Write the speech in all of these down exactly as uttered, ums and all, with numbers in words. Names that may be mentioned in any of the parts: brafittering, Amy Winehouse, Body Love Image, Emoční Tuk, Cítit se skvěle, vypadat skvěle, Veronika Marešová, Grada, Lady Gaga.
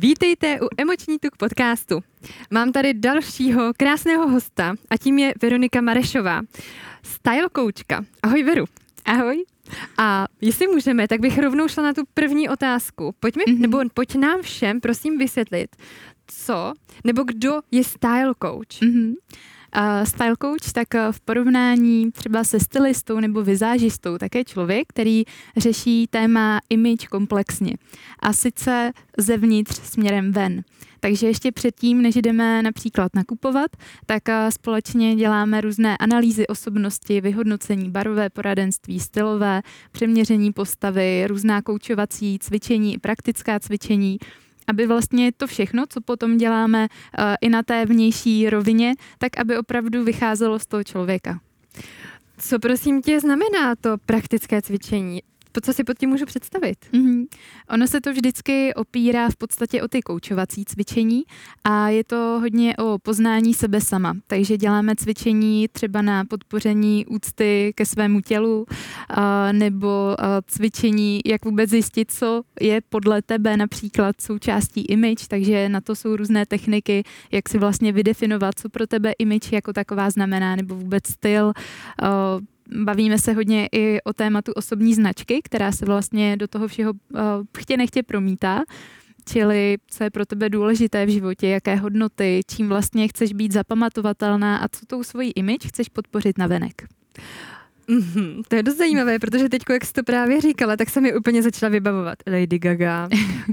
Vítejte u Emoční Tuk podcastu. Mám tady dalšího krásného hosta a tím je Veronika Marešová, style koučka. Ahoj Veru. Ahoj. A jestli můžeme, tak bych rovnou šla na tu první otázku. Pojď mi, mm-hmm. nebo pojď nám všem, prosím, vysvětlit, co nebo kdo je style coach. Mm-hmm. Uh, style coach, tak uh, v porovnání třeba se stylistou nebo vizážistou, tak je člověk, který řeší téma image komplexně. A sice zevnitř směrem ven. Takže ještě předtím, než jdeme například nakupovat, tak uh, společně děláme různé analýzy osobnosti, vyhodnocení, barové poradenství, stylové, přeměření postavy, různá koučovací cvičení, praktická cvičení, aby vlastně to všechno, co potom děláme uh, i na té vnější rovině, tak aby opravdu vycházelo z toho člověka. Co prosím tě znamená to praktické cvičení? Co si pod tím můžu představit? Mm-hmm. Ono se to vždycky opírá v podstatě o ty koučovací cvičení a je to hodně o poznání sebe sama. Takže děláme cvičení třeba na podpoření úcty ke svému tělu a, nebo a, cvičení, jak vůbec zjistit, co je podle tebe například součástí image, takže na to jsou různé techniky, jak si vlastně vydefinovat, co pro tebe image jako taková znamená, nebo vůbec styl. a, Bavíme se hodně i o tématu osobní značky, která se vlastně do toho všeho uh, chtě nechtě promítá, čili co je pro tebe důležité v životě, jaké hodnoty, čím vlastně chceš být zapamatovatelná a co tou svoji image chceš podpořit navenek. Mm-hmm. To je dost zajímavé, protože teď, jak jsi to právě říkala, tak se mi úplně začala vybavovat Lady Gaga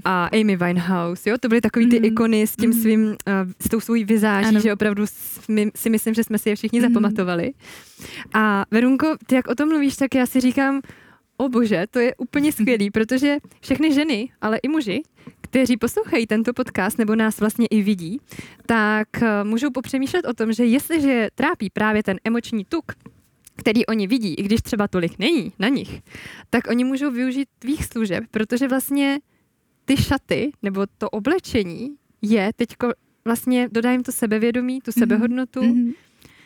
a Amy Winehouse, jo? To byly takový ty mm-hmm. ikony s tím svým, uh, s tou svou vizáží, ano. Že opravdu my, si myslím, že jsme si je všichni mm-hmm. zapamatovali. A Verunko, ty jak o tom mluvíš, tak já si říkám, o bože, to je úplně skvělý, protože všechny ženy, ale i muži, kteří poslouchají tento podcast nebo nás vlastně i vidí, tak uh, můžou popřemýšlet o tom, že jestliže trápí právě ten emoční tuk, který oni vidí, i když třeba tolik není na nich, tak oni můžou využít tvých služeb, protože vlastně ty šaty nebo to oblečení je teďko vlastně, dodá jim to sebevědomí, tu sebehodnotu. Mm-hmm.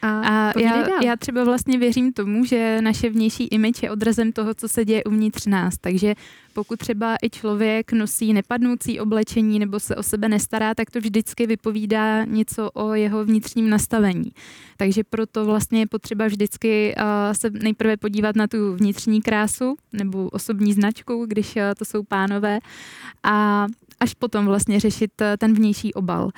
A, a já, já třeba vlastně věřím tomu, že naše vnější image je odrazem toho, co se děje uvnitř nás, takže pokud třeba i člověk nosí nepadnoucí oblečení nebo se o sebe nestará, tak to vždycky vypovídá něco o jeho vnitřním nastavení. Takže proto vlastně je potřeba vždycky uh, se nejprve podívat na tu vnitřní krásu nebo osobní značku, když uh, to jsou pánové, a až potom vlastně řešit uh, ten vnější obal. Uh,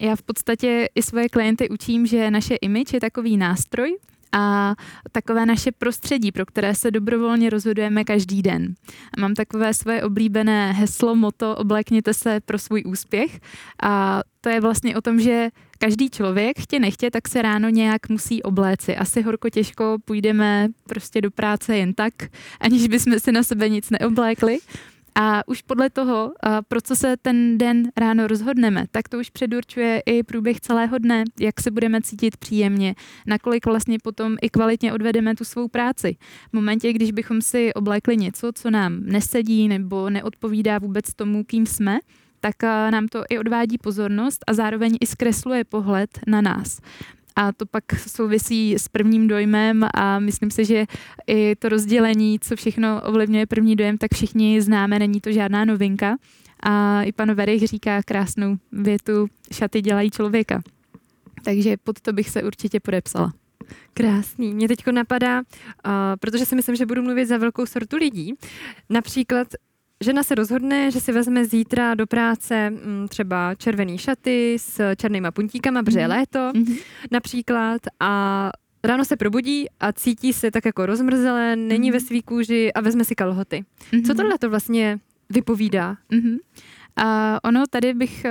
já v podstatě i svoje klienty učím, že naše image je takový nástroj a takové naše prostředí, pro které se dobrovolně rozhodujeme každý den. Mám takové svoje oblíbené heslo, motto, oblékněte se pro svůj úspěch, a to je vlastně o tom, že každý člověk, chtě nechtě, tak se ráno nějak musí obléci. Asi horko těžko půjdeme prostě do práce jen tak, aniž bychom si na sebe nic neoblékli. A už podle toho, pro co se ten den ráno rozhodneme, tak to už předurčuje i průběh celého dne, jak se budeme cítit příjemně, nakolik vlastně potom i kvalitně odvedeme tu svou práci. V momentě, když bychom si oblékli něco, co nám nesedí nebo neodpovídá vůbec tomu, kým jsme, tak nám to i odvádí pozornost a zároveň i zkresluje pohled na nás. A to pak souvisí s prvním dojmem a myslím si, že i to rozdělení, co všechno ovlivňuje první dojem, tak všichni známe, není to žádná novinka. A i pan Verich říká krásnou větu, šaty dělají člověka. Takže pod to bych se určitě podepsala. Krásný. Mě teďko napadá, uh, protože si myslím, že budu mluvit za velkou sortu lidí, například žena se rozhodne, že si vezme zítra do práce třeba červený šaty s černýma puntíkama, protože je léto například, a ráno se probudí a cítí se tak jako rozmrzele, není ve svý kůži a vezme si kalhoty. Co tohle to vlastně vypovídá? Uh-huh. A ono, tady bych uh,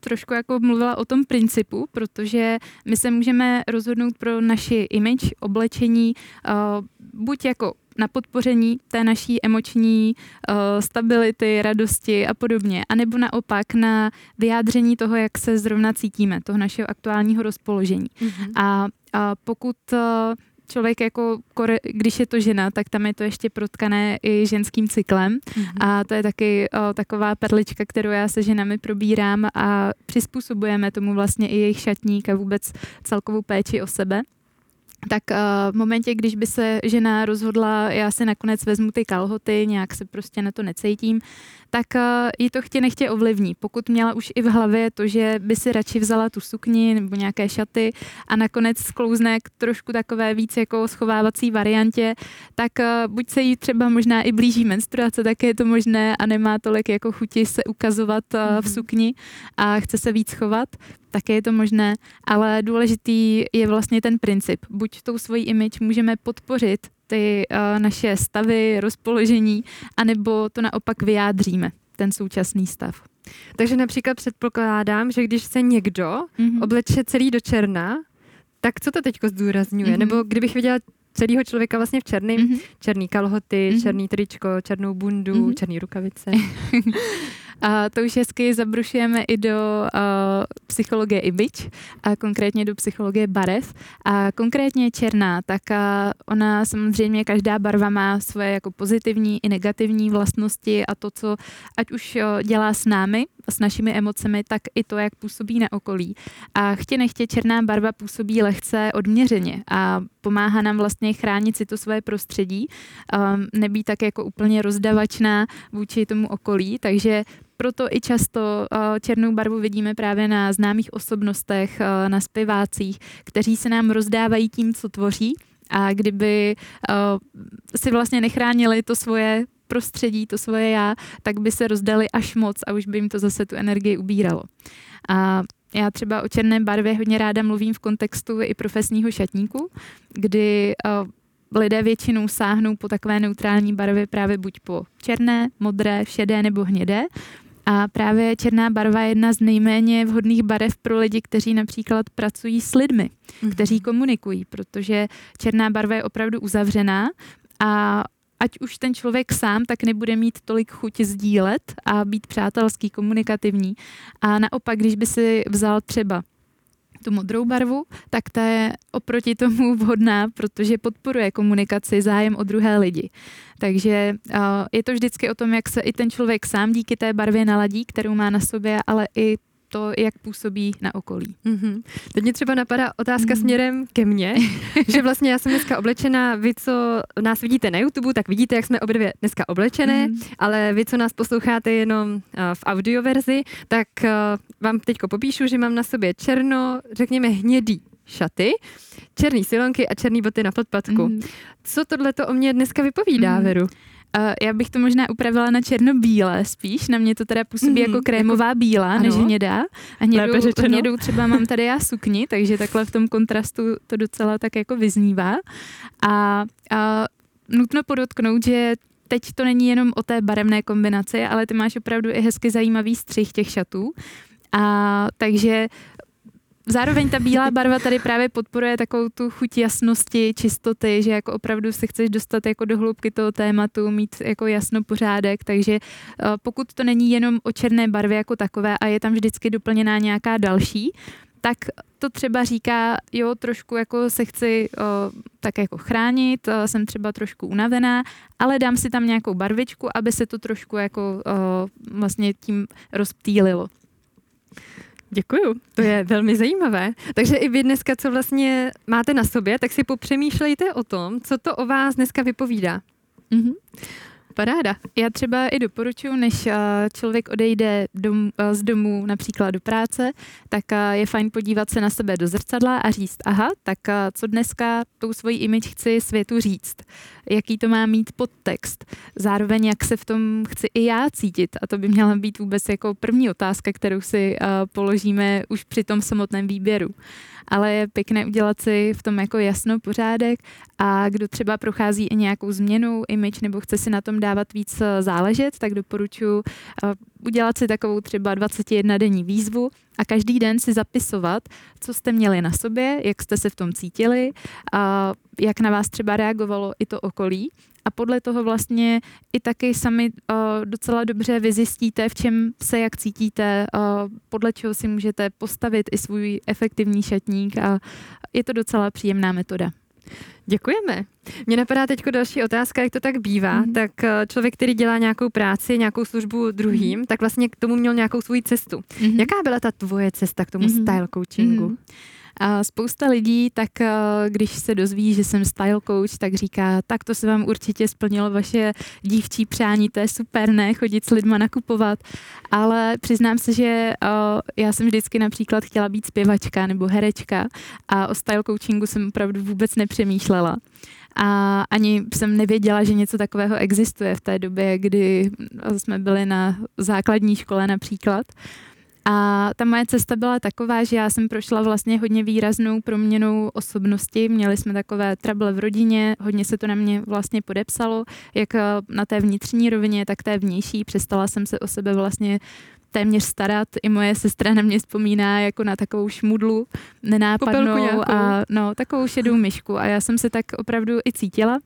trošku jako mluvila o tom principu, protože my se můžeme rozhodnout pro naši image, oblečení, uh, buď jako na podpoření té naší emoční uh, stability, radosti a podobně. A nebo naopak na vyjádření toho, jak se zrovna cítíme, toho našeho aktuálního rozpoložení. Mm-hmm. A, a pokud uh, člověk, jako, když je to žena, tak tam je to ještě protkané i ženským cyklem. Mm-hmm. A to je taky o, taková perlička, kterou já se ženami probírám a přizpůsobujeme tomu vlastně i jejich šatník a vůbec celkovou péči o sebe. tak uh, v momentě, když by se žena rozhodla, já si nakonec vezmu ty kalhoty, nějak se prostě na to necítím, tak uh, ji to chtě nechtě ovlivní. Pokud měla už i v hlavě to, že by si radši vzala tu sukni nebo nějaké šaty a nakonec sklouzne k trošku takové víc jako schovávací variantě, tak uh, buď se jí třeba možná i blíží menstruace, tak je to možné a nemá tolik jako chuti se ukazovat uh, mm-hmm. v sukni a chce se víc chovat, tak je to možné, ale důležitý je vlastně ten princip. Buď tou svojí image můžeme podpořit ty uh, naše stavy, rozpoložení, anebo to naopak vyjádříme, ten současný stav. Takže například předpokládám, že když se někdo mm-hmm. obleče celý do černa, tak co to teďko zdůrazňuje? Mm-hmm. Nebo kdybych viděla celého člověka vlastně v černým, mm-hmm. černý kalhoty, mm-hmm. černý tričko, černou bundu, mm-hmm. černý rukavice. A to už hezky zabrušujeme i do uh, psychologie image a konkrétně do psychologie barev. A konkrétně černá, tak uh, ona samozřejmě každá barva má svoje jako pozitivní i negativní vlastnosti a to, co ať už uh, dělá s námi, s našimi emocemi, tak i to, jak působí na okolí. A chtě nechtě černá barva působí lehce odměřeně a pomáhá nám vlastně chránit si to svoje prostředí, um, nebýt tak jako úplně rozdavačná vůči tomu okolí, takže proto i často černou barvu vidíme právě na známých osobnostech, na zpěvácích, kteří se nám rozdávají tím, co tvoří. A kdyby si vlastně nechránili to svoje prostředí, to svoje já, tak by se rozdali až moc a už by jim to zase tu energii ubíralo. A já třeba o černé barvě hodně ráda mluvím v kontextu i profesního šatníku, kdy lidé většinou sáhnou po takové neutrální barvě právě buď po černé, modré, šedé nebo hnědé. A právě černá barva je jedna z nejméně vhodných barev pro lidi, kteří například pracují s lidmi, mm. kteří komunikují, protože černá barva je opravdu uzavřená a ať už ten člověk sám, tak nebude mít tolik chuť sdílet a být přátelský, komunikativní. A naopak, když by si vzal třeba tu modrou barvu, tak ta je oproti tomu vhodná, protože podporuje komunikaci, zájem o druhé lidi. Takže uh, je to vždycky o tom, jak se i ten člověk sám díky té barvě naladí, kterou má na sobě, ale i to, jak působí na okolí. Mm-hmm. Teď mě třeba napadá otázka mm-hmm. směrem ke mně, že vlastně já jsem dneska oblečená, vy, co nás vidíte na YouTube, tak vidíte, jak jsme obě dvě dneska oblečené, mm. ale vy, co nás posloucháte jenom uh, v audioverzi, tak uh, vám teďko popíšu, že mám na sobě černo, řekněme hnědý šaty, černý silonky a černý boty na podpatku. Mm. Co tohleto o mě dneska vypovídá, mm. Veru? Uh, já bych to možná upravila na černobílé spíš, na mě to teda působí mm-hmm. jako krémová bílá, ano. než hnědá. A hnědou, hnědou třeba mám tady já sukni, takže takhle v tom kontrastu to docela tak jako vyznívá. A, a nutno podotknout, že teď to není jenom o té barevné kombinaci, ale ty máš opravdu i hezky zajímavý střih těch šatů. A takže zároveň ta bílá barva tady právě podporuje takovou tu chuť jasnosti, čistoty, že jako opravdu se chceš dostat jako do hloubky toho tématu, mít jako jasno pořádek, takže pokud to není jenom o černé barvě jako takové a je tam vždycky doplněná nějaká další, tak to třeba říká, jo, trošku jako se chci o, tak jako chránit, o, jsem třeba trošku unavená, ale dám si tam nějakou barvičku, aby se to trošku jako o, vlastně tím rozptýlilo. Děkuju, to je velmi zajímavé. Takže i vy dneska, co vlastně máte na sobě, tak si popřemýšlejte o tom, co to o vás dneska vypovídá. Mm-hmm. Paráda. Já třeba i doporučuji, než člověk odejde dom, z domu například do práce, tak je fajn podívat se na sebe do zrcadla a říct, aha, tak co dneska tou svojí image chci světu říct, jaký to má mít podtext, zároveň jak se v tom chci i já cítit a to by měla být vůbec jako první otázka, kterou si položíme už při tom samotném výběru. Ale je pěkné udělat si v tom jako jasno pořádek a kdo třeba prochází i nějakou změnu image nebo chce si na tom dávat víc záležet, tak doporučuji udělat si takovou třeba dvacetijeden denní výzvu a každý den si zapisovat, co jste měli na sobě, jak jste se v tom cítili a jak na vás třeba reagovalo i to okolí. A podle toho vlastně i taky sami uh, docela dobře vyzjistíte, v čem se jak cítíte, uh, podle čeho si můžete postavit i svůj efektivní šatník a je to docela příjemná metoda. Děkujeme. Mně napadá teď další otázka, jak to tak bývá, mm. tak člověk, který dělá nějakou práci, nějakou službu druhým, mm. tak vlastně k tomu měl nějakou svou cestu. Mm. Jaká byla ta tvoje cesta k tomu mm. style coachingu? Mm. A spousta lidí, tak když se dozví, že jsem style coach, tak říká, tak to se vám určitě splnilo vaše dívčí přání, to je super, ne, chodit s lidma nakupovat. Ale přiznám se, že já jsem vždycky například chtěla být zpěvačka nebo herečka a o style coachingu jsem opravdu vůbec nepřemýšlela. A ani jsem nevěděla, že něco takového existuje v té době, kdy jsme byli na základní škole například. A ta moje cesta byla taková, že já jsem prošla vlastně hodně výraznou proměnou osobnosti. Měli jsme takové trable v rodině, hodně se to na mě vlastně podepsalo, jak na té vnitřní rovině, tak té vnější. Přestala jsem se o sebe vlastně téměř starat. I moje sestra na mě vzpomíná jako na takovou šmudlu, nenápadnou a no, takovou šedou myšku. A já jsem se tak opravdu i cítila.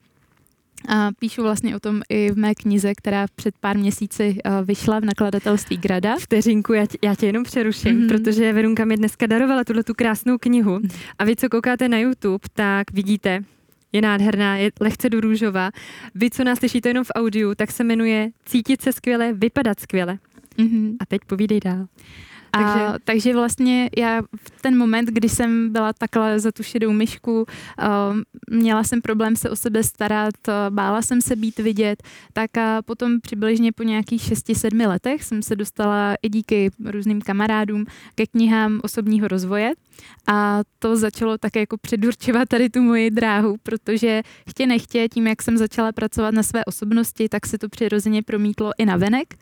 A píšu vlastně o tom i v mé knize, která před pár měsíci vyšla v nakladatelství Grada. Vteřinku, já tě, já tě jenom přeruším, mm-hmm. protože Verunka mi dneska darovala tuhle tu krásnou knihu. A vy, co koukáte na YouTube, tak vidíte, je nádherná, je lehce do růžová. Vy, co nás slyšíte jenom v audiu, tak se jmenuje Cítit se skvěle, vypadat skvěle. Mm-hmm. A teď povídej dál. A, takže, takže vlastně já v ten moment, kdy jsem byla takhle za tu šedou myšku, měla jsem problém se o sebe starat, bála jsem se být vidět, tak a potom přibližně po nějakých šesti sedmi letech jsem se dostala i díky různým kamarádům ke knihám osobního rozvoje a to začalo také jako předurčovat tady tu moji dráhu, protože chtě nechtě, tím jak jsem začala pracovat na své osobnosti, tak se to přirozeně promítlo i na venek.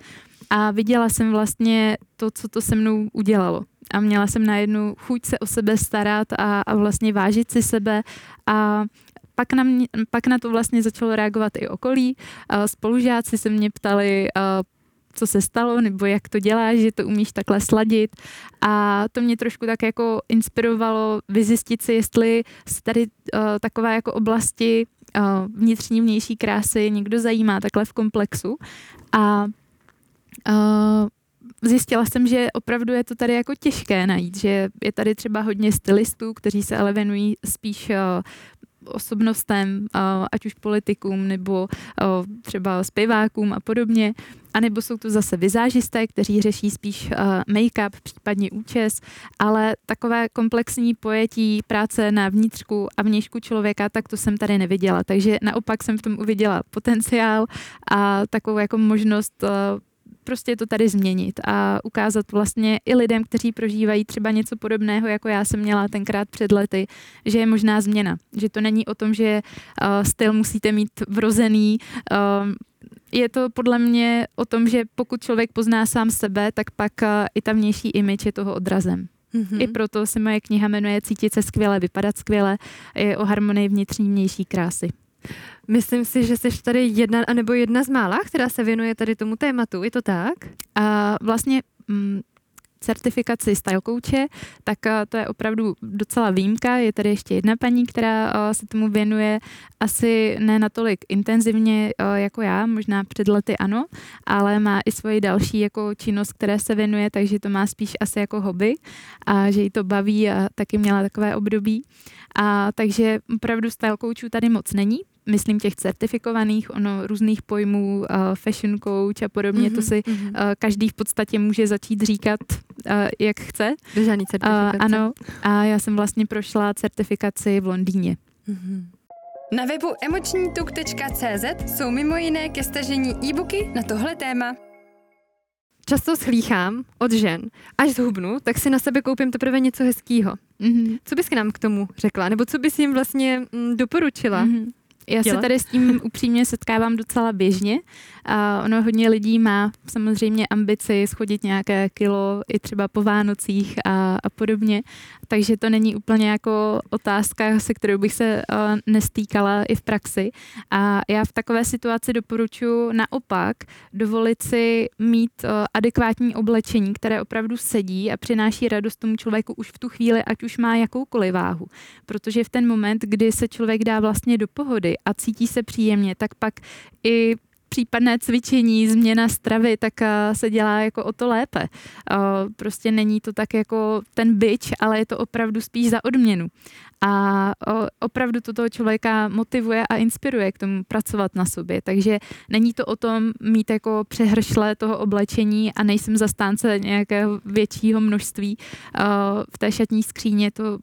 A viděla jsem vlastně to, co to se mnou udělalo. A měla jsem najednou chuť se o sebe starat a, a vlastně vážit si sebe. A pak na, mě, pak na to vlastně začalo reagovat i okolí. A spolužáci se mě ptali, co se stalo, nebo jak to děláš, že to umíš takhle sladit. A to mě trošku tak jako inspirovalo vyzjistit si, jestli se tady takové jako oblasti vnitřní, vnější krásy někdo zajímá takhle v komplexu. A Uh, zjistila jsem, že opravdu je to tady jako těžké najít, že je tady třeba hodně stylistů, kteří se ale věnují spíš uh, osobnostem, uh, ať už politikům nebo uh, třeba zpěvákům a podobně. A nebo jsou to zase vizážisté, kteří řeší spíš uh, make-up, případně účes, ale takové komplexní pojetí práce na vnitřku a vnějšku člověka, tak to jsem tady neviděla. Takže naopak jsem v tom uviděla potenciál a takovou jako možnost uh, prostě to tady změnit a ukázat vlastně i lidem, kteří prožívají třeba něco podobného, jako já jsem měla tenkrát před lety, že je možná změna. Že to není o tom, že uh, styl musíte mít vrozený. Uh, je to podle mě o tom, že pokud člověk pozná sám sebe, tak pak uh, i ta vnější image je toho odrazem. Mm-hmm. I proto se moje kniha jmenuje Cítit se skvěle, vypadat skvěle, je o harmonii vnitřní vnější krásy. Myslím si, že jsi tady jedna, anebo jedna z mála, která se věnuje tady tomu tématu, je to tak? A vlastně m, certifikaci style coache, tak to je opravdu docela výjimka, je tady ještě jedna paní, která se tomu věnuje asi ne natolik intenzivně jako já, možná před lety ano, ale má i svoji další jako činnost, které se věnuje, takže to má spíš asi jako hobby a že jí to baví a taky měla takové období. A takže opravdu style coachů tady moc není, myslím těch certifikovaných, ono různých pojmů, uh, fashion coach a podobně, mm-hmm, to si mm-hmm. uh, každý v podstatě může začít říkat, uh, jak chce. Žádný certifikace. Uh, ano, a já jsem vlastně prošla certifikaci v Londýně. Mm-hmm. Na webu emoční tuk tečka cé zet jsou mimo jiné ke stažení e-booky na tohle téma. Často slýchám od žen, až zhubnu, tak si na sebe koupím teprve něco hezkýho. Mm-hmm. Co bys k nám k tomu řekla? Nebo co bys jim vlastně mm, doporučila? Mm-hmm. Já se tady s tím upřímně setkávám docela běžně. A ono hodně lidí má samozřejmě ambici schodit nějaké kilo i třeba po Vánocích a, a podobně. Takže to není úplně jako otázka, se kterou bych se uh, nestýkala i v praxi. A já v takové situaci doporučuji naopak dovolit si mít uh, adekvátní oblečení, které opravdu sedí a přináší radost tomu člověku už v tu chvíli, ať už má jakoukoliv váhu. Protože v ten moment, kdy se člověk dá vlastně do pohody a cítí se příjemně, tak pak i případné cvičení, změna stravy, tak se dělá jako o to lépe. Prostě není to tak jako ten bič, ale je to opravdu spíš za odměnu. a opravdu to toho člověka motivuje a inspiruje k tomu pracovat na sobě. Takže není to o tom mít jako přehršle toho oblečení a nejsem zastánce nějakého většího množství v té šatní skříně, to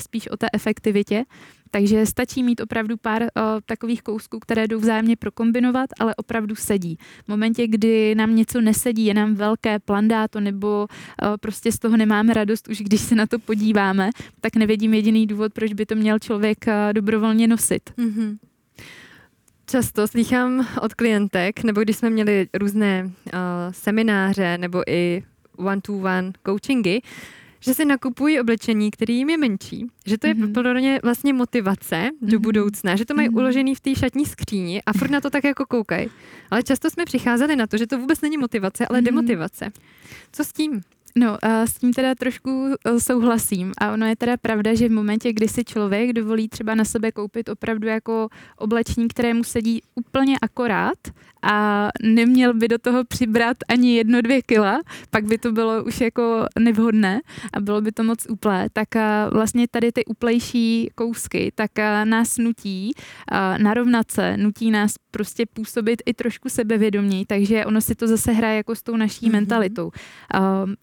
spíš o té efektivitě. Takže stačí mít opravdu pár o, takových kousků, které jdou vzájemně prokombinovat, ale opravdu sedí. V momentě, kdy nám něco nesedí, je nám velké plandáto nebo o, prostě z toho nemáme radost, už když se na to podíváme, tak nevidím jediný důvod, proč by to měl člověk o, dobrovolně nosit. Mm-hmm. Často slychám od klientek, nebo když jsme měli různé o, semináře nebo i one-to-one coachingy, že si nakupují oblečení, které jim je menší, že to je mm-hmm. pro ně vlastně motivace mm-hmm. do budoucna, že to mají mm-hmm. uložený v té šatní skříni a furt na to tak jako koukají. Ale často jsme přicházeli na to, že to vůbec není motivace, ale mm-hmm. demotivace. Co s tím? No, s tím teda trošku souhlasím a ono je teda pravda, že v momentě, kdy si člověk dovolí třeba na sebe koupit opravdu jako oblečení, které mu sedí úplně akorát a neměl by do toho přibrat ani jedno, dvě kila, pak by to bylo už jako nevhodné a bylo by to moc úplé, tak vlastně tady ty úplejší kousky, tak nás nutí narovnat se, nutí nás prostě působit i trošku sebevědoměji, takže ono si to zase hraje jako s tou naší mm-hmm. mentalitou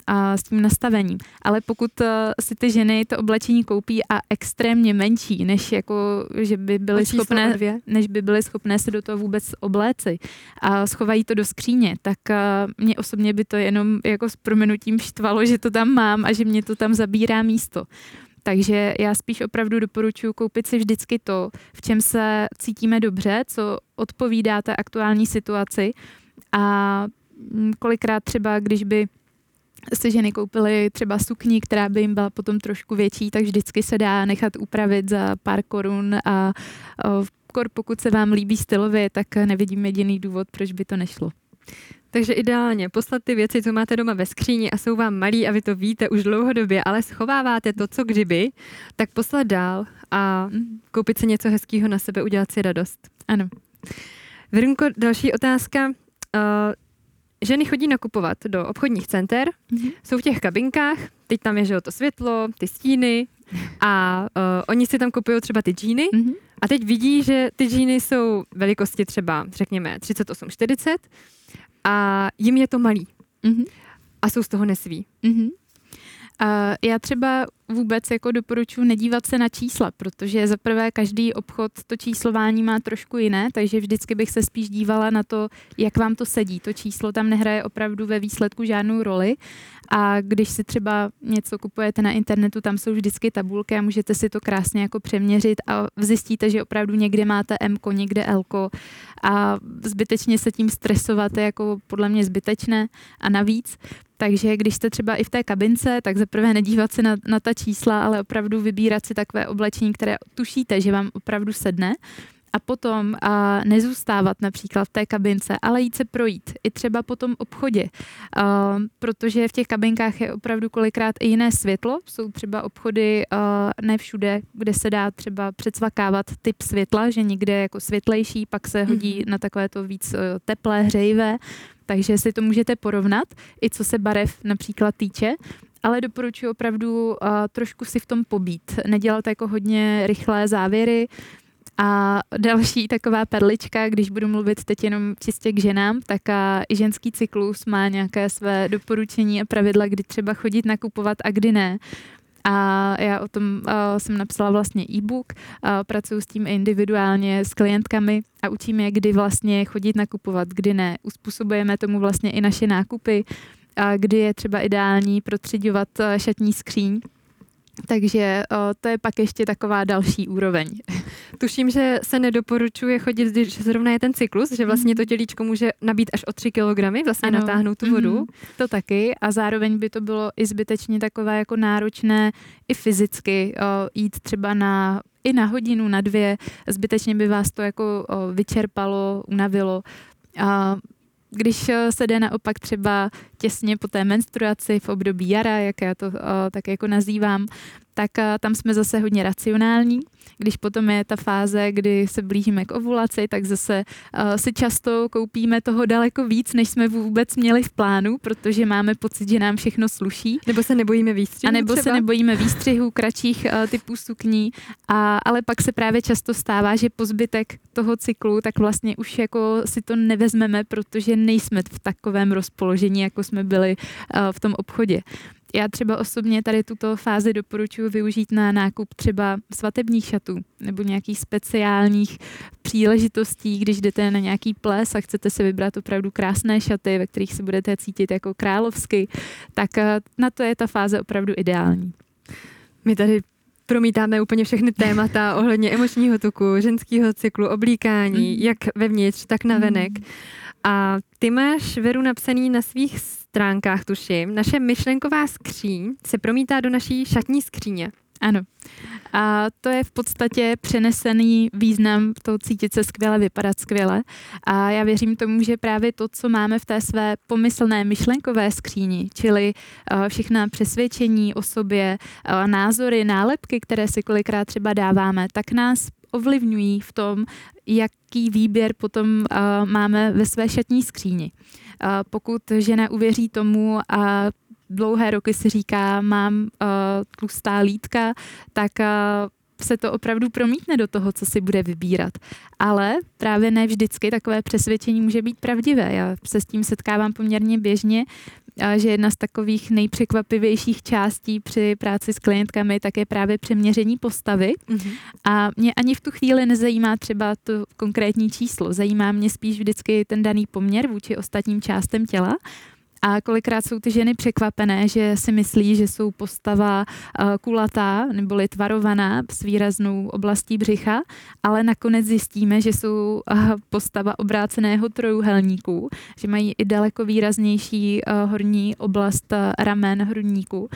a s tím nastavením. Ale pokud si ty ženy to oblečení koupí a extrémně menší, než jako, že by byly schopné, než by byly schopné se do toho vůbec obléci a schovají to do skříně, tak mě osobně by to jenom jako s prominutím štvalo, že to tam mám a že mě to tam zabírá místo. Takže já spíš opravdu doporučuji koupit si vždycky to, v čem se cítíme dobře, co odpovídá té aktuální situaci a kolikrát třeba, když by se ženy koupily třeba sukni, která by jim byla potom trošku větší, tak vždycky se dá nechat upravit za pár korun a kor, pokud se vám líbí stylově, tak nevidím jediný důvod, proč by to nešlo. Takže ideálně poslat ty věci, co máte doma ve skříni a jsou vám malí a vy to víte už dlouhodobě, ale schováváte to, co kdyby, tak poslat dál a koupit si něco hezkého na sebe, udělat si radost. Ano. Verunko, další otázka. Ženy chodí nakupovat do obchodních center, mm-hmm. jsou v těch kabinkách, teď tam je, že to světlo, ty stíny a uh, oni si tam kupují třeba ty džíny mm-hmm. a teď vidí, že ty džíny jsou velikosti třeba, řekněme, třicet osm čtyřicet a jim je to malý mm-hmm. a jsou z toho nesví. Mm-hmm. Uh, já třeba vůbec jako doporučuji nedívat se na čísla, protože za prvé každý obchod to číslování má trošku jiné, takže vždycky bych se spíš dívala na to, jak vám to sedí. To číslo tam nehraje opravdu ve výsledku žádnou roli a když si třeba něco kupujete na internetu, tam jsou vždycky tabulky a můžete si to krásně jako přeměřit a zjistíte, že opravdu někde máte M-ko, někde L-ko a zbytečně se tím stresovat je jako podle mě zbytečné a navíc. Takže když jste třeba i v té kabince, tak zaprvé nedívat se na, na ta čísla, ale opravdu vybírat si takové oblečení, které tušíte, že vám opravdu sedne. A potom a nezůstávat například v té kabince, ale jít se projít. I třeba po tom obchodě, a, protože v těch kabinkách je opravdu kolikrát i jiné světlo. Jsou třeba obchody a, ne všude, kde se dá třeba přecvakávat typ světla, že někde je jako světlejší, pak se hodí na takové to víc teplé, hřejivé. Takže si to můžete porovnat, i co se barev například týče, ale doporučuji opravdu uh, trošku si v tom pobít. Nedělat jako hodně rychlé závěry a další taková perlička, když budu mluvit teď jenom čistě k ženám, tak i ženský cyklus má nějaké své doporučení a pravidla, kdy třeba chodit nakupovat a kdy ne. A já o tom uh, jsem napsala vlastně e-book, uh, pracuji s tím individuálně s klientkami a učím je, kdy vlastně chodit nakupovat, kdy ne. Uspůsobujeme tomu vlastně i naše nákupy, uh, kdy je třeba ideální protřiďovat uh, šatní skříň. Takže uh, to je pak ještě taková další úroveň. Tuším, že se nedoporučuje chodit, když zrovna je ten cyklus, že vlastně to tělíčko může nabít až o tři kilogramy, vlastně ano. Natáhnout tu vodu. Mm-hmm. To taky a zároveň by to bylo i zbytečně takové jako náročné i fyzicky uh, jít třeba na i na hodinu, na dvě, zbytečně by vás to jako uh, vyčerpalo, unavilo a uh, když se jde naopak třeba těsně po té menstruaci v období jara, jak já to o, tak jako nazývám, tak tam jsme zase hodně racionální. Když potom je ta fáze, kdy se blížíme k ovulaci, tak zase uh, si často koupíme toho daleko víc, než jsme vůbec měli v plánu, protože máme pocit, že nám všechno sluší. Nebo se nebojíme výstřihu. A nebo třeba? se nebojíme výstřihu, kratších uh, typů sukní. A, ale pak se právě často stává, že po zbytek toho cyklu, tak vlastně už jako si to nevezmeme, protože nejsme v takovém rozpoložení, jako jsme byli uh, v tom obchodě. Já třeba osobně tady tuto fázi doporučuji využít na nákup třeba svatebních šatů nebo nějakých speciálních příležitostí, když jdete na nějaký ples a chcete se vybrat opravdu krásné šaty, ve kterých se budete cítit jako královsky, tak na to je ta fáze opravdu ideální. My tady promítáme úplně všechny témata ohledně emočního tuku, ženského cyklu, oblíkání, mm. jak vevnitř, tak navenek. Mm. A ty máš, Veru, napsaný na svých stránkách, tuším, naše myšlenková skříň se promítá do naší šatní skříně. Ano. A to je v podstatě přenesený význam toho cítit se skvěle, vypadat skvěle. A já věřím tomu, že právě to, co máme v té své pomyslné myšlenkové skříni, čili všechna přesvědčení o sobě, názory, nálepky, které si kolikrát třeba dáváme, tak nás ovlivňují v tom, jaký výběr potom máme ve své šatní skříni. Pokud žena uvěří tomu a dlouhé roky si říká, mám uh, tlustá lítka, tak uh, se to opravdu promítne do toho, co si bude vybírat. Ale právě ne vždycky takové přesvědčení může být pravdivé. Já se s tím setkávám poměrně běžně, že jedna z takových nejpřekvapivějších částí při práci s klientkami tak je právě přeměření postavy. Mm-hmm. A mě ani v tu chvíli nezajímá třeba to konkrétní číslo. Zajímá mě spíš vždycky ten daný poměr vůči ostatním částem těla. A kolikrát jsou ty ženy překvapené, že si myslí, že jsou postava kulatá neboli tvarovaná s výraznou oblastí břicha, ale nakonec zjistíme, že jsou postava obráceného trojúhelníku, že mají i daleko výraznější horní oblast ramen hrudníku.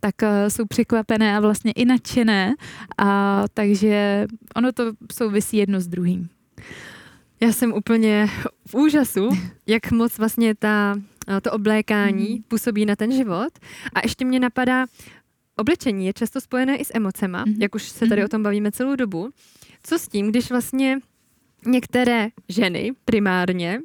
Tak jsou překvapené a vlastně i nadšené, a takže ono to souvisí jedno s druhým. Já jsem úplně v úžasu, jak moc vlastně ta... to oblékání působí na ten život. A ještě mě napadá, oblečení je často spojené i s emocema, mm-hmm. jak už se tady mm-hmm. o tom bavíme celou dobu. Co s tím, když vlastně některé ženy primárně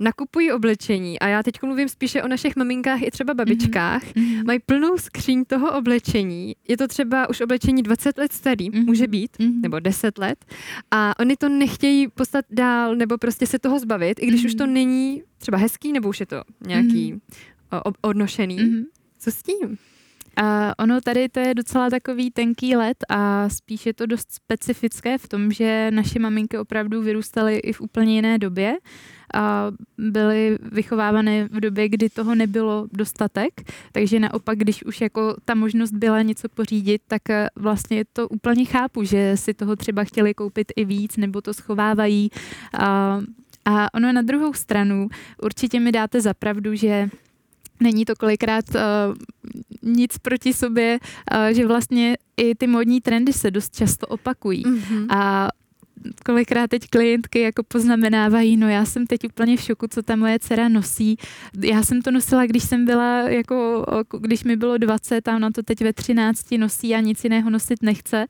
nakupují oblečení, a já teď mluvím spíše o našich maminkách i třeba babičkách, mm-hmm. mají plnou skříň toho oblečení. Je to třeba už oblečení dvacet let starý, mm-hmm. může být, mm-hmm. nebo deset let, a oni to nechtějí poslat dál, nebo prostě se toho zbavit, i když mm-hmm. už to není třeba hezký, nebo už je to nějaký mm-hmm. o, odnošený. Mm-hmm. Co s tím? A ono tady to je docela takový tenký led a spíš je to dost specifické v tom, že naše maminky opravdu vyrůstaly i v úplně jiné době. A byly vychovávané v době, kdy toho nebylo dostatek, takže naopak, když už jako ta možnost byla něco pořídit, tak vlastně to úplně chápu, že si toho třeba chtěli koupit i víc, nebo to schovávají. A, a ono na druhou stranu, určitě mi dáte za pravdu, že není to kolikrát uh, nic proti sobě, uh, že vlastně i ty módní trendy se dost často opakují. Mm-hmm. A kolikrát teď klientky jako poznamenávají, no já jsem teď úplně v šoku, co ta moje dcera nosí. Já jsem to nosila, když jsem byla, jako, když mi bylo dvacet, a ona to teď ve třinácti nosí a nic jiného nosit nechce.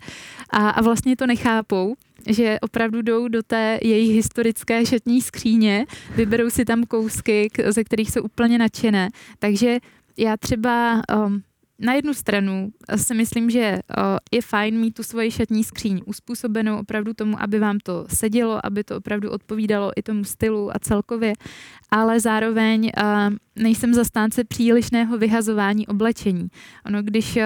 A, a vlastně to nechápou, že opravdu jdou do té jejich historické šatní skříně, vyberou si tam kousky, ze kterých jsou úplně nadšené. Takže já třeba... Um, Na jednu stranu si myslím, že je fajn mít tu svoji šatní skříň uspůsobenou opravdu tomu, aby vám to sedělo, aby to opravdu odpovídalo i tomu stylu a celkově, ale zároveň nejsem zastánce přílišného vyhazování oblečení. Ono, když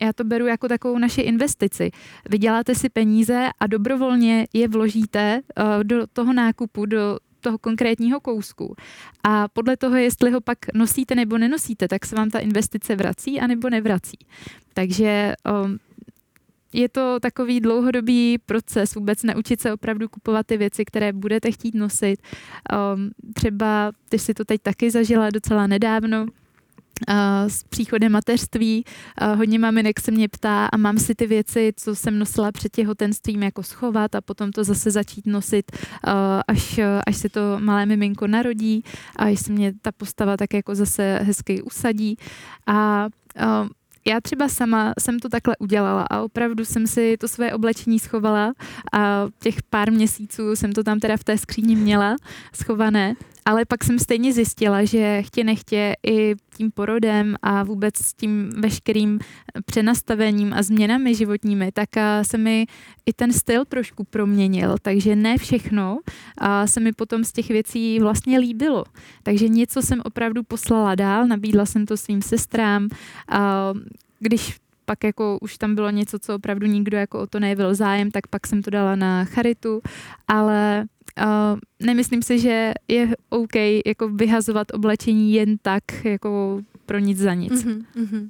já to beru jako takovou naši investici. Vyděláte si peníze a dobrovolně je vložíte do toho nákupu, do toho konkrétního kousku. A podle toho, jestli ho pak nosíte nebo nenosíte, tak se vám ta investice vrací anebo nevrací. Takže um, je to takový dlouhodobý proces vůbec naučit se opravdu kupovat ty věci, které budete chtít nosit. Um, třeba, ty jsi to teď taky zažila docela nedávno, s příchodem mateřství. Hodně maminek se mě ptá, a mám si ty věci, co jsem nosila před těhotenstvím, jako schovat a potom to zase začít nosit, až, až se to malé miminko narodí a až se mě ta postava tak jako zase hezky usadí. A já třeba sama jsem to takhle udělala a opravdu jsem si to své oblečení schovala a těch pár měsíců jsem to tam teda v té skříni měla schované, ale pak jsem stejně zjistila, že chtě nechtě i tím porodem a vůbec s tím veškerým přenastavením a změnami životními, tak se mi i ten styl trošku proměnil, takže ne všechno a se mi potom z těch věcí vlastně líbilo. Takže něco jsem opravdu poslala dál, nabídla jsem to svým sestrám a když pak jako už tam bylo něco, co opravdu nikdo jako o to nejevil zájem, tak pak jsem to dala na charitu, ale uh, nemyslím si, že je OK jako vyhazovat oblečení jen tak, jako pro nic za nic. Mm-hmm, mm-hmm.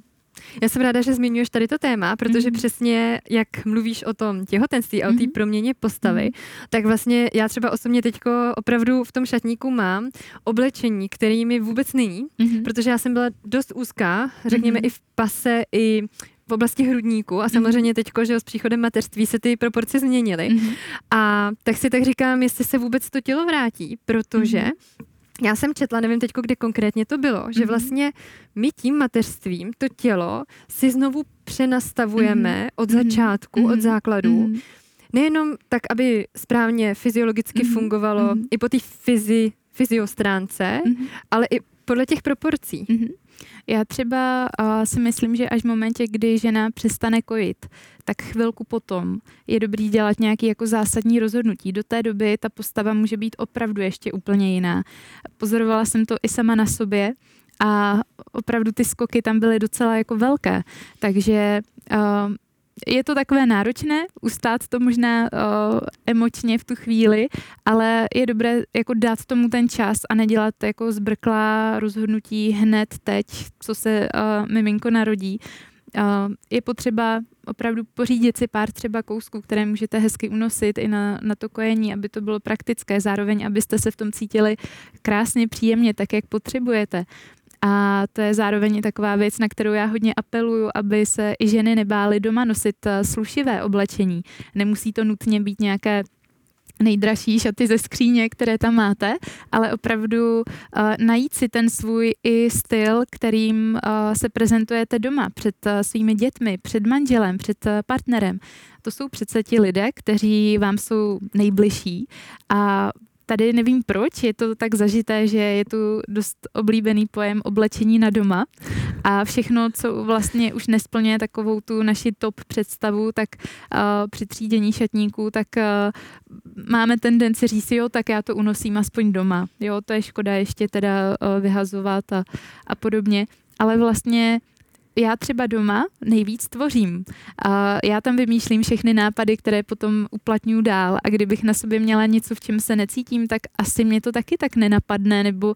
Já jsem ráda, že zmiňuješ tady to téma, protože mm-hmm. přesně jak mluvíš o tom těhotenství a o té mm-hmm. proměně postavy, mm-hmm. tak vlastně já třeba osobně teďko opravdu v tom šatníku mám oblečení, který mi vůbec není, mm-hmm. protože já jsem byla dost úzká, řekněme mm-hmm. i v pase, i v oblasti hrudníku a samozřejmě teďko, že s příchodem mateřství se ty proporce změnily. Mm-hmm. A tak si tak říkám, jestli se vůbec to tělo vrátí, protože mm-hmm. já jsem četla, nevím teďko, kde konkrétně to bylo, mm-hmm. že vlastně my tím mateřstvím to tělo si znovu přenastavujeme mm-hmm. od začátku, mm-hmm. od základů. Mm-hmm. Nejenom tak, aby správně fyziologicky mm-hmm. fungovalo mm-hmm. i po té fyzi, fyziostránce, mm-hmm. ale i podle těch proporcí. Mm-hmm. Já třeba uh, si myslím, že až v momentě, kdy žena přestane kojit, tak chvilku potom je dobrý dělat nějaké jako zásadní rozhodnutí. Do té doby ta postava může být opravdu ještě úplně jiná. Pozorovala jsem to i sama na sobě a opravdu ty skoky tam byly docela jako velké. Takže Uh, je to takové náročné, ustát to možná uh, emočně v tu chvíli, ale je dobré jako dát tomu ten čas a nedělat jako zbrklá rozhodnutí hned teď, co se uh, miminko narodí. Uh, je potřeba opravdu pořídit si pár třeba kousků, které můžete hezky unosit i na, na to kojení, aby to bylo praktické, zároveň abyste se v tom cítili krásně, příjemně, tak jak potřebujete. A to je zároveň taková věc, na kterou já hodně apeluju, aby se i ženy nebály doma nosit slušivé oblečení. Nemusí to nutně být nějaké nejdražší šaty ze skříně, které tam máte, ale opravdu uh, najít si ten svůj i styl, kterým uh, se prezentujete doma, před uh, svými dětmi, před manželem, před uh, partnerem. To jsou přece ti lidé, kteří vám jsou nejbližší a tady nevím proč, je to tak zažité, že je tu dost oblíbený pojem oblečení na doma a všechno, co vlastně už nesplňuje takovou tu naši top představu, tak uh, při třídění šatníků, tak uh, máme tendenci říct, jo, tak já to unosím aspoň doma. Jo, to je škoda ještě teda uh, vyhazovat a, a podobně, ale vlastně já třeba doma nejvíc tvořím. A já tam vymýšlím všechny nápady, které potom uplatňuji dál. A kdybych na sobě měla něco, v čem se necítím, tak asi mě to taky tak nenapadne, nebo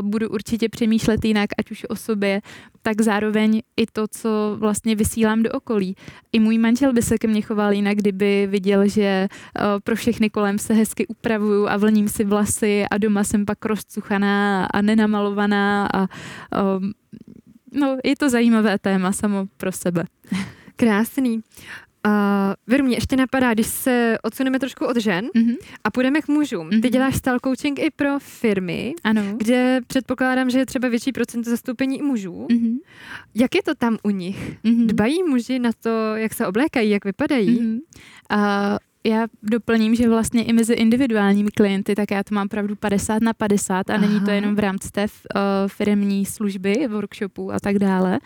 budu určitě přemýšlet jinak, ať už o sobě, tak zároveň i to, co vlastně vysílám do okolí. I můj manžel by se ke mně choval jinak, kdyby viděl, že pro všechny kolem se hezky upravuju a vlním si vlasy a doma jsem pak rozcuchaná a nenamalovaná a um, no, je to zajímavé téma samo pro sebe. Krásný. Uh, Věru, mě ještě napadá, když se odsuneme trošku od žen mm-hmm. a půjdeme k mužům. Mm-hmm. Ty děláš style coaching i pro firmy, ano. kde předpokládám, že je třeba větší procento zastoupení mužů. Mm-hmm. Jak je to tam u nich? Mm-hmm. Dbají muži na to, jak se oblékají, jak vypadají? Mm-hmm. Uh, Já doplním, že vlastně i mezi individuálními klienty, tak já to mám opravdu padesát na padesát a Aha. není to jenom v rámci té uh, firemní služby, workshopů a tak dále,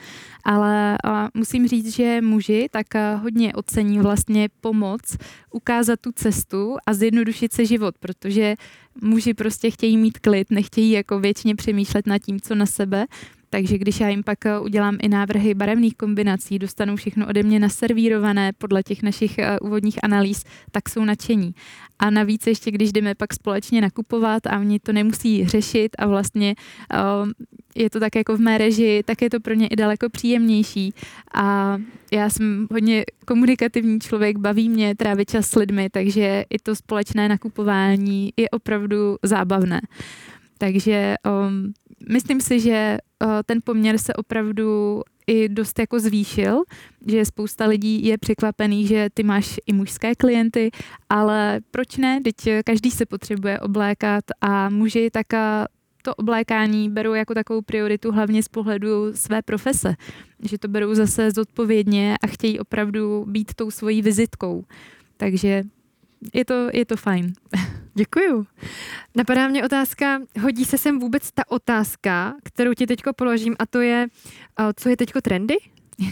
ale uh, musím říct, že muži tak uh, hodně ocení vlastně pomoc ukázat tu cestu a zjednodušit se život, protože muži prostě chtějí mít klid, nechtějí jako věčně přemýšlet nad tím, co na sebe. Takže když já jim pak udělám i návrhy barevných kombinací, dostanou všechno ode mě naservírované podle těch našich úvodních analýz, tak jsou nadšení. A navíc ještě, když jdeme pak společně nakupovat a oni to nemusí řešit a vlastně je to tak jako v mé režii, tak je to pro ně i daleko příjemnější. A já jsem hodně komunikativní člověk, baví mě trávit čas s lidmi, takže i to společné nakupování je opravdu zábavné. Takže um, myslím si, že uh, ten poměr se opravdu i dost jako zvýšil, že spousta lidí je překvapený, že ty máš i mužské klienty, ale proč ne? Teď každý se potřebuje oblékat a muži tak to oblékání beru jako takovou prioritu hlavně z pohledu své profese, že to berou zase zodpovědně a chtějí opravdu být tou svojí vizitkou. Takže je to, je to fajn. Děkuju. Napadá mě otázka, hodí se sem vůbec ta otázka, kterou ti teďko položím, a to je, co je teďko trendy? uh,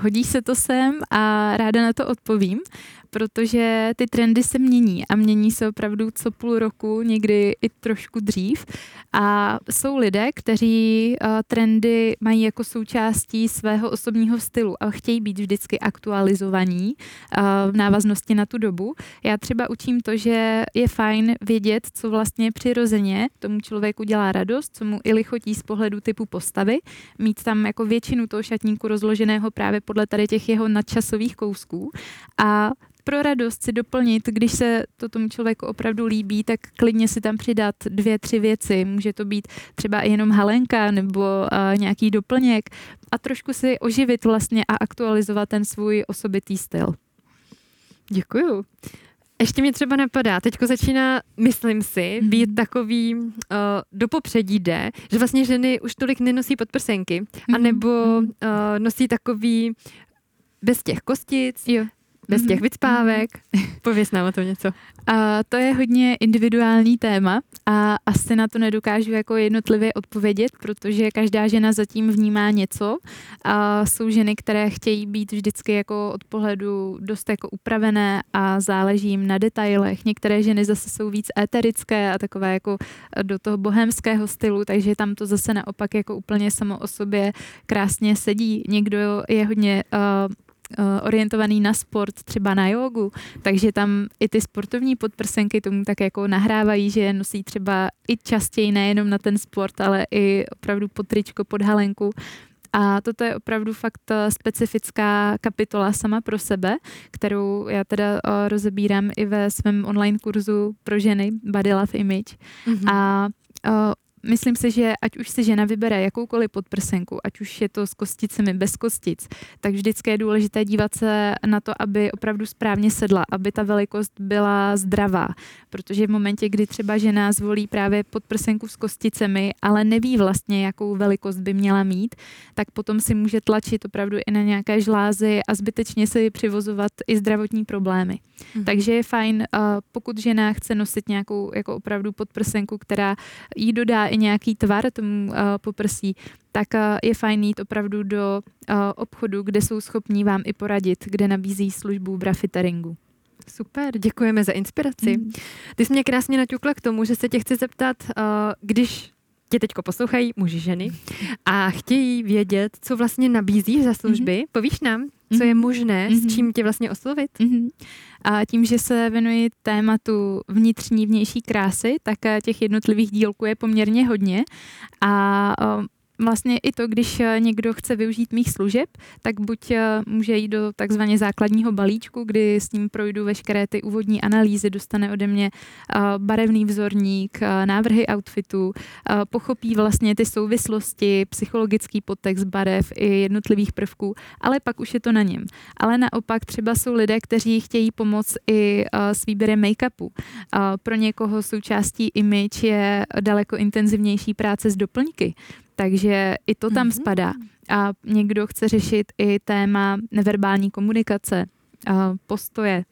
hodí se to sem a ráda na to odpovím, protože ty trendy se mění a mění se opravdu co půl roku, někdy i trošku dřív, a jsou lidé, kteří uh, trendy mají jako součástí svého osobního stylu a chtějí být vždycky aktualizovaní uh, v návaznosti na tu dobu. Já třeba učím to, že je fajn vědět, co vlastně přirozeně tomu člověku dělá radost, co mu i lichotí z pohledu typu postavy, mít tam jako většinu toho šatníku rozloženého právě podle tady těch jeho nadčasových kousků, a pro radost si doplnit, když se to tomu člověku opravdu líbí, tak klidně si tam přidat dvě, tři věci. Může to být třeba jenom halenka nebo uh, nějaký doplněk, a trošku si oživit vlastně a aktualizovat ten svůj osobitý styl. Děkuju. Ještě mě třeba napadá, teďko začíná, myslím si, být takový uh, do popředí jde, že vlastně ženy už tolik nenosí podprsenky, anebo uh, nosí takový bez těch kostic, jo. Bez těch vycpávek. Pověz nám o tom něco. A to je hodně individuální téma a asi na to nedokážu jako jednotlivě odpovědět, protože každá žena zatím vnímá něco. A jsou ženy, které chtějí být vždycky jako od pohledu dost jako upravené a záleží jim na detailech. Některé ženy zase jsou víc éterické a takové jako do toho bohemského stylu, takže tam to zase naopak jako úplně samo o sobě krásně sedí. Někdo je hodně Uh, orientovaný na sport, třeba na jógu, takže tam i ty sportovní podprsenky tomu tak jako nahrávají, že je nosí třeba i častěji nejenom na ten sport, ale i opravdu pod tričko, pod halenku. A toto je opravdu fakt specifická kapitola sama pro sebe, kterou já teda rozebírám i ve svém online kurzu pro ženy Body Love Image. Mm-hmm. A o, myslím si, že ať už si žena vybere jakoukoliv podprsenku, ať už je to s kosticemi, bez kostic, tak vždycky je důležité dívat se na to, aby opravdu správně sedla, aby ta velikost byla zdravá. Protože v momentě, kdy třeba žena zvolí právě podprsenku s kosticemi, ale neví vlastně, jakou velikost by měla mít, tak potom si může tlačit opravdu i na nějaké žlázy a zbytečně si přivozovat i zdravotní problémy. Hmm. Takže je fajn, pokud žena chce nosit nějakou jako opravdu podprsenku, která jí dodá i nějaký tvar tomu uh, poprsí, tak uh, je fajn jít opravdu do uh, obchodu, kde jsou schopní vám i poradit, kde nabízí službu brafitteringu. Super, děkujeme za inspiraci. Mm. Ty jsi mě krásně naťukla k tomu, že se tě chci zeptat, uh, když tě teďko poslouchají muži, ženy a chtějí vědět, co vlastně nabízíš za služby. Mm-hmm. Povíš nám, co je možné, mm-hmm. s čím tě vlastně oslovit? Mm-hmm. A tím, že se věnuji tématu vnitřní, vnější krásy, tak těch jednotlivých dílků je poměrně hodně. A vlastně i to, když někdo chce využít mých služeb, tak buď může jít do takzvaně základního balíčku, kdy s ním projdu veškeré ty úvodní analýzy, dostane ode mě barevný vzorník, návrhy outfitů, pochopí vlastně ty souvislosti, psychologický podtext barev i jednotlivých prvků, ale pak už je to na něm. Ale naopak třeba jsou lidé, kteří chtějí pomoct i s výběrem make-upu. Pro někoho součástí image je daleko intenzivnější práce s doplňky, takže i to tam spadá. A někdo chce řešit i téma neverbální komunikace, postoje,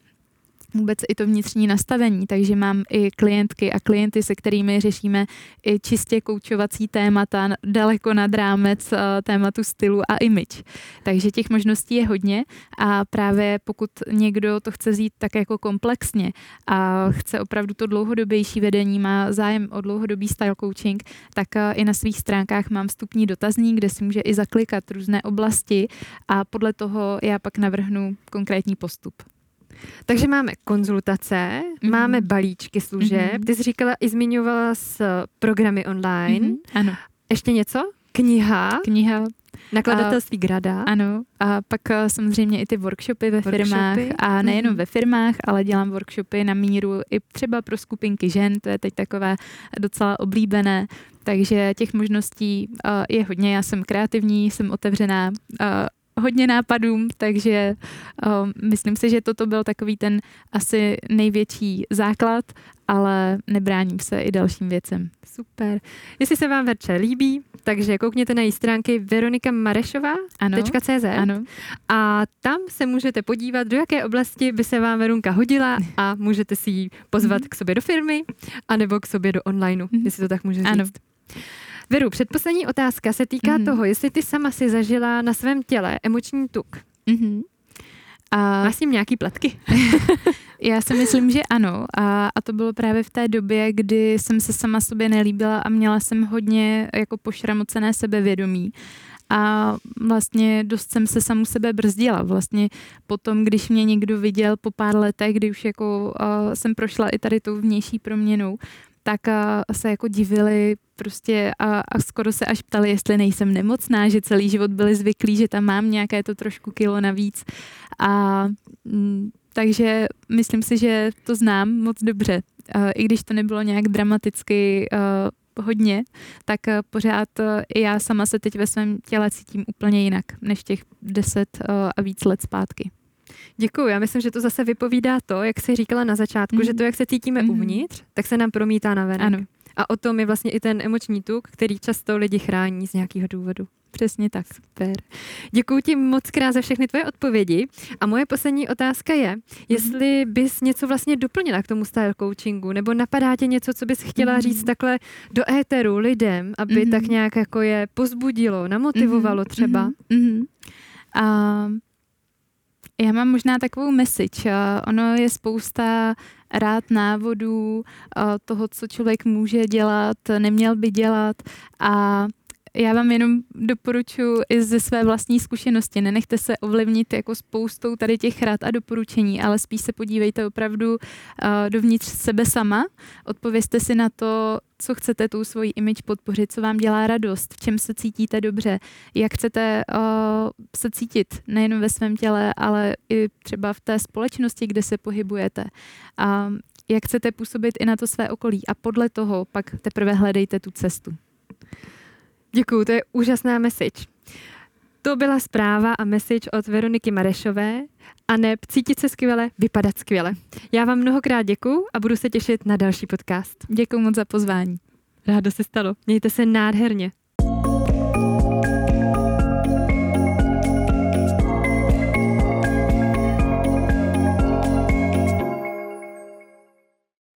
vůbec i to vnitřní nastavení, takže mám i klientky a klienty, se kterými řešíme i čistě koučovací témata daleko nad rámec tématu stylu a image. Takže těch možností je hodně a právě pokud někdo to chce vzít tak jako komplexně a chce opravdu to dlouhodobější vedení, má zájem o dlouhodobý style coaching, tak i na svých stránkách mám vstupní dotazník, kde si může i zaklikat různé oblasti a podle toho já pak navrhnu konkrétní postup. Takže máme konzultace, mm-hmm. máme balíčky služeb, mm-hmm. ty jsi říkala i zmiňovala s programy online. Mm-hmm. Ano. Ještě něco? Kniha. Kniha. Nakladatelství uh, Grada. Ano. A pak uh, samozřejmě i ty workshopy ve workshopy. firmách. A nejenom mm-hmm. ve firmách, ale dělám workshopy na míru i třeba pro skupinky žen, to je teď takové docela oblíbené. Takže těch možností uh, je hodně. Já jsem kreativní, jsem otevřená uh, hodně nápadům, takže um, myslím si, že toto byl takový ten asi největší základ, ale nebráním se i dalším věcem. Super. Jestli se vám Verče líbí, takže koukněte na její stránky veronikamarešova tečka cz a tam se můžete podívat, do jaké oblasti by se vám Verunka hodila a můžete si ji pozvat mm-hmm. k sobě do firmy anebo k sobě do onlineu, mm-hmm. jestli to tak může ano. říct. Veru, předposlední otázka se týká mm-hmm. toho, jestli ty sama si zažila na svém těle emoční tuk. Mm-hmm. A... Máš s ním nějaký pletky? Já si myslím, že ano. A, a to bylo právě v té době, kdy jsem se sama sobě nelíbila a měla jsem hodně jako pošramocené sebevědomí. A vlastně dost jsem se samu sebe brzdila. Vlastně potom, když mě někdo viděl po pár letech, kdy už jako uh, jsem prošla i tady tou vnější proměnou, tak a, a se jako divili prostě a, a skoro se až ptali, jestli nejsem nemocná, že celý život byli zvyklí, že tam mám nějaké to trošku kilo navíc. A m, takže myslím si, že to znám moc dobře. A, i když to nebylo nějak dramaticky a, hodně, tak a, pořád a, i já sama se teď ve svém těle cítím úplně jinak, než těch deset a, a víc let zpátky. Děkuju, já myslím, že to zase vypovídá to, jak jsi říkala na začátku, mm-hmm. že to, jak se cítíme mm-hmm. uvnitř, tak se nám promítá na venek. Ano. A o tom je vlastně i ten emoční tuk, který často lidi chrání z nějakého důvodu. Přesně tak. Super. Děkuju ti moc krát za všechny tvoje odpovědi. A moje poslední otázka je, jestli bys něco vlastně doplnila k tomu style coachingu, nebo napadá tě něco, co bys chtěla mm-hmm. říct takhle do éteru lidem, aby mm-hmm. tak nějak jako je pozbudilo, namotivovalo mm-hmm. třeba. Mm-hmm. A... Já mám možná takovou message. Ono je spousta rád návodů toho, co člověk může dělat, neměl by dělat a já vám jenom doporučuji i ze své vlastní zkušenosti. Nenechte se ovlivnit jako spoustou tady těch rad a doporučení, ale spíš se podívejte opravdu dovnitř sebe sama. Odpovězte si na to, co chcete tou svoji image podpořit, co vám dělá radost, v čem se cítíte dobře, jak chcete uh, se cítit nejen ve svém těle, ale i třeba v té společnosti, kde se pohybujete. A jak chcete působit i na to své okolí a podle toho pak teprve hledejte tu cestu. Děkuju, to je úžasná message. To byla zpráva a message od Veroniky Marešové a ne cítit se skvěle, vypadat skvěle. Já vám mnohokrát děkuju a budu se těšit na další podcast. Děkuju moc za pozvání. Rádo se stalo. Mějte se nádherně.